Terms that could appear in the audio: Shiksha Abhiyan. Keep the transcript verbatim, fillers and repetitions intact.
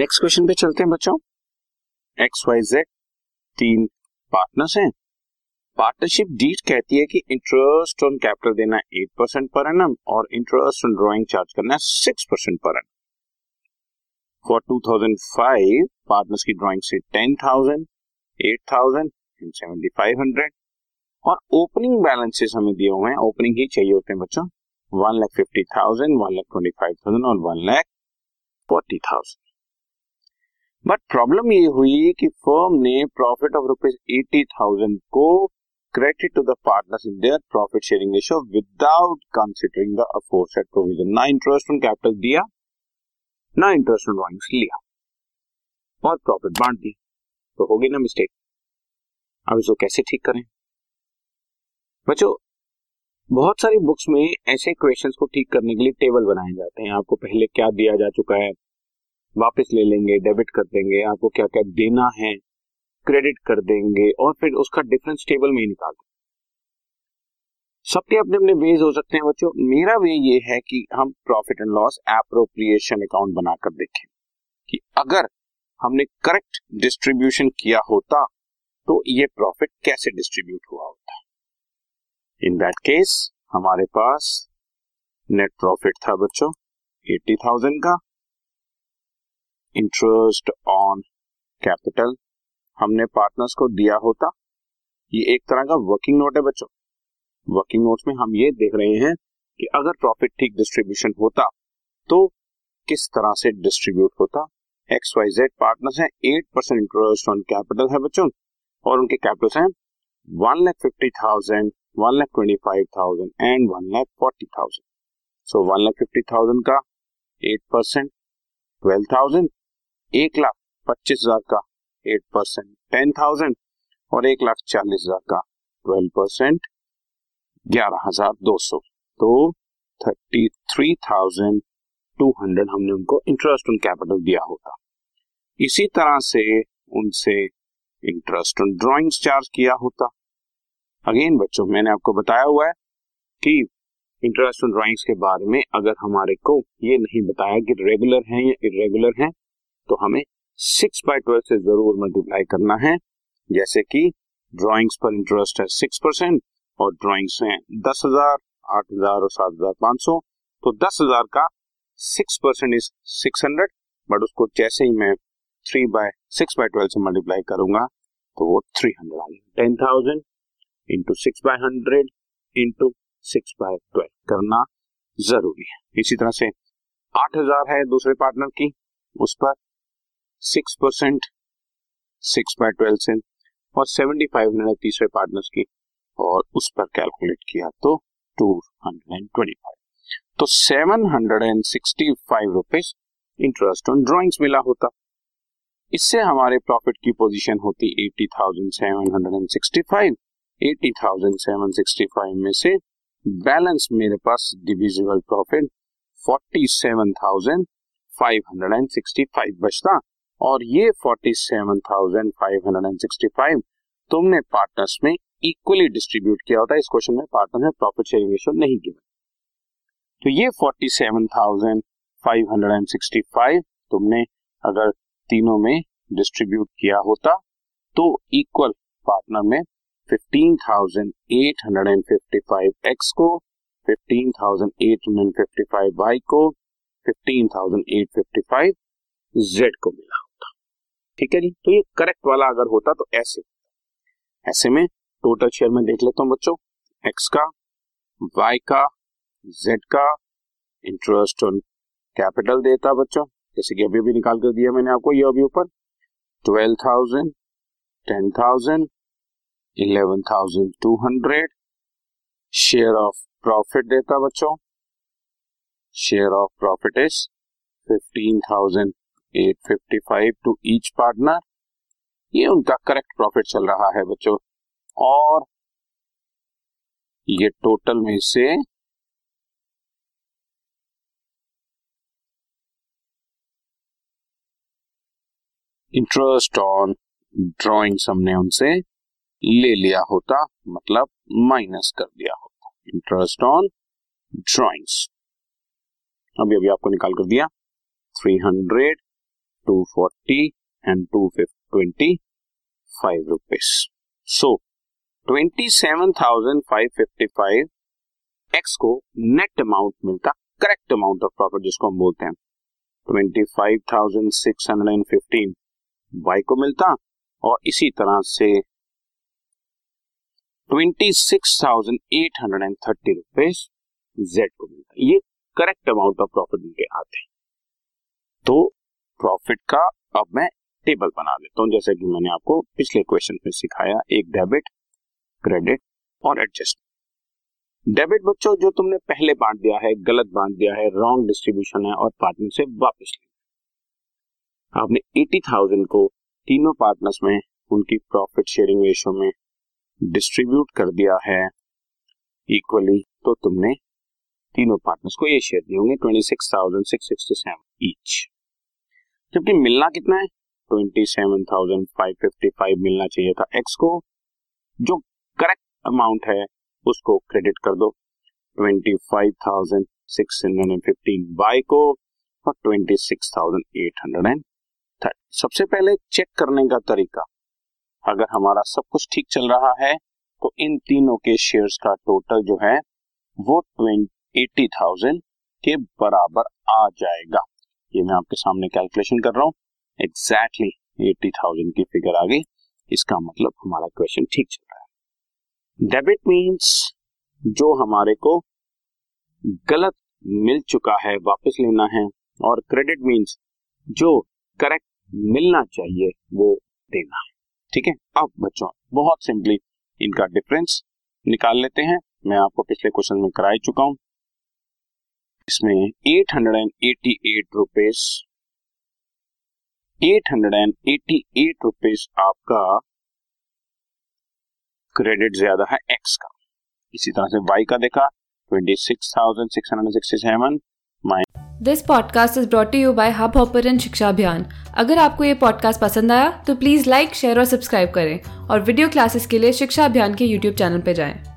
Next question पे चलते हैं बच्चों। एक्स वाई जेड तीन पार्टनर्स हैं। पार्टनरशिप डीड कहती है कि इंटरेस्ट ऑन कैपिटल देना एट परसेंट पर एनम और इंटरेस्ट ऑन ड्रॉइंग चार्ज करना six percent per annum. For two thousand five partners की ड्रॉइंग से ten thousand, eight thousand and seven thousand five hundred और opening balances हमें दिए हुए हैं। ओपनिंग ही चाहिए होते हैं बच्चों one lakh fifty thousand, one lakh twenty five thousand और one lakh forty thousand. But problem ये हुई कि फर्म ने profit of rupees eighty thousand को credit to the partners in their profit sharing ratio without considering the aforesaid provision. ना interest on capital दिया, ना interest on drawings लिया और प्रॉफिट बांट दी, तो होगी ना मिस्टेक। अब इसको कैसे ठीक करें बच्चों? बहुत सारी बुक्स में ऐसे क्वेश्चंस को ठीक करने के लिए टेबल बनाए जाते हैं। आपको पहले क्या दिया जा चुका है वापस ले लेंगे, डेबिट कर देंगे, आपको क्या क्या देना है क्रेडिट कर देंगे और फिर उसका डिफरेंस टेबल में ही निकाल देंगे। सबके अपने अपने वेज हो सकते हैं बच्चों। मेरा वे ये है कि हम profit and loss appropriation account बनाकर देखें कि अगर हमने करेक्ट डिस्ट्रीब्यूशन किया होता तो ये प्रॉफिट कैसे डिस्ट्रीब्यूट हुआ होता। इन दैट केस हमारे पास नेट प्रॉफिट था बच्चों एटी थाउजेंड का। इंटरेस्ट ऑन कैपिटल हमने पार्टनर्स को दिया होता। ये एक तरह का वर्किंग नोट है बच्चों। वर्किंग नोट में हम ये देख रहे हैं कि अगर प्रॉफिट ठीक डिस्ट्रीब्यूशन होता तो किस तरह से डिस्ट्रीब्यूट होता। एक्स वाई जेड पार्टनर्स हैं, eight percent interest on capital है बच्चों और उनके कैपिटल्स हैं one lakh fifty thousand, one lakh twenty five thousand and one lakh forty thousand. So one lakh fifty thousand का एट परसेंट ट्वेल्व थाउजेंड, एक लाख पच्चीस हजार का एट परसेंट टेन थाउजेंड और एक लाख चालीस हजार का ट्वेल्व परसेंट ग्यारह हजार दो सौ तो thirty three thousand two hundred हमने उनको इंटरेस्ट ऑन कैपिटल दिया होता। इसी तरह से उनसे इंटरेस्ट ऑन ड्रॉइंग्स चार्ज किया होता। अगेन बच्चों मैंने आपको बताया हुआ है कि इंटरेस्ट ऑन ड्रॉइंग्स के बारे में अगर हमारे को ये नहीं बताया कि रेगुलर है या इरेगुलर है तो हमें सिक्स बाई ट्वेल्व से जरूर मल्टीप्लाई करना है। जैसे कि ड्राइंग्स पर इंटरेस्ट है सिक्स परसेंट और ड्राइंग्स हैं दस हजार, आठ हजार और सात हजार पाँच सौ, तो दस हजार का six percent is six hundred. But उसको जैसे ही मैं three by six by twelve से मल्टीप्लाई करूंगा तो वो थ्री हंड्रेड आ गया। Ten thousand into six by hundred into six by twelve करना जरूरी है। इसी तरह से आठ हजार है दूसरे पार्टनर की, उस पर six percent six by twelve से और सेवेंटी फाइव हंड्रेड तीसरे पार्टनर्स की और उस पर कैलकुलेट किया तो two hundred and twenty five, तो seven hundred and sixty five rupees interest on drawings मिला होता। इससे हमारे प्रॉफिट की पोजीशन होती eighty thousand seven hundred and sixty five. Eighty thousand seven sixty five में से बैलेंस मेरे पास divisible profit forty seven thousand five hundred and sixty five बचता और ये forty seven thousand five hundred sixty five तुमने partners में equally distribute किया होता। इस क्वेश्चन में पार्टनर्स में प्रॉफिट शेयरिंग रेशियो नहीं गिवन, तो ये forty seven thousand five hundred sixty five तुमने अगर तीनों में डिस्ट्रीब्यूट किया होता तो इक्वल पार्टनर में fifteen thousand eight hundred fifty five X को, fifteen thousand eight hundred fifty five Y को, fifteen thousand eight hundred fifty five Z को मिला होता। ठीक है जी, तो ये करेक्ट वाला अगर होता तो ऐसे ऐसे में टोटल शेयर में देख लेता हूं बच्चों। एक्स का, वाई का, जेड का इंटरेस्ट ऑन कैपिटल देता बच्चों, जैसे कि अभी अभी निकाल कर दिया मैंने आपको ये अभी ऊपर twelve thousand, ten thousand, eleven thousand two hundred. Share of profit देता बच्चों, share of profit is fifteen thousand eight hundred fifty five to each partner. ये उनका करेक्ट प्रॉफिट चल रहा है बच्चों और ये टोटल में से इंटरेस्ट ऑन ड्रॉइंग्स हमने उनसे ले लिया होता, मतलब माइनस कर दिया होता इंटरेस्ट ऑन ड्रॉइंग्स। अभी अभी आपको निकाल कर दिया three hundred two forty and two twenty-five rupees. So, twenty-seven thousand five hundred fifty-five x को नेट अमाउंट मिलता, करेक्ट अमाउंट ऑफ प्रॉफिट जिसको हम बोलते हैं, twenty-five thousand six hundred fifteen y को मिलता, और इसी तरह से twenty-six thousand eight hundred thirty rupees z को मिलता. ये करेक्ट अमाउंट ऑफ प्रॉफिट इनके आते हैं. तो प्रॉफिट का अब मैं टेबल बना लेता हूं, जैसे कि मैंने आपको पिछले क्वेश्चन में सिखाया, एक डेबिट, क्रेडिट और एडजस्टमेंट. डेबिट बच्चों जो तुमने पहले बांट दिया है, गलत बांट दिया है, रॉन्ग डिस्ट्रीब्यूशन है और पार्टनर से वापस लिया. आपने अस्सी हज़ार को तीनों पार्टनर्स में उनकी प्रॉफिट शेयरिंग रेशियो में डिस्ट्रीब्यूट कर दिया है इक्वली, तो तुमने तीनों पार्टनर्स को ये शेयर दिए होंगे छब्बीस हज़ार छह सौ सरसठ ईच. जबकि मिलना कितना है, सत्ताईस हज़ार पाँच सौ पचपन मिलना चाहिए था एक्स को, जो करेक्ट अमाउंट है उसको क्रेडिट कर दो, पच्चीस हज़ार छह सौ पंद्रह वाई को और छब्बीस हज़ार आठ सौ तीस. सबसे पहले चेक करने का तरीका, अगर हमारा सब कुछ ठीक चल रहा है तो इन तीनों के शेयर्स का टोटल जो है वो अस्सी हज़ार के बराबर आ जाएगा. ये मैं आपके सामने कैलकुलेशन कर रहा हूँ, एग्जैक्टली अस्सी हज़ार की फिगर आ गई. इसका मतलब हमारा क्वेश्चन ठीक चल रहा है. डेबिट मींस जो हमारे को गलत मिल चुका है वापस लेना है, और क्रेडिट मींस जो करेक्ट मिलना चाहिए वो देना है. ठीक है, अब बच्चों बहुत सिंपली इनका डिफरेंस निकाल लेते हैं. मैं आपको पिछले क्वेश्चन में करा ही चुका हूं. इसमें आठ सौ अठासी रुपीस आठ सौ अठासी रुपीस आपका क्रेडिट ज्यादा है एक्स का. इसी तरह से वाई का देखा छब्बीस हज़ार छह सौ सड़सठ. This podcast is brought you by Hubhopper and Shiksha Abhiyan. अगर आपको ये पॉडकास्ट पसंद आया तो प्लीज़ लाइक, शेयर और सब्सक्राइब करें, और वीडियो क्लासेस के लिए शिक्षा अभियान के यूट्यूब चैनल पर जाएं.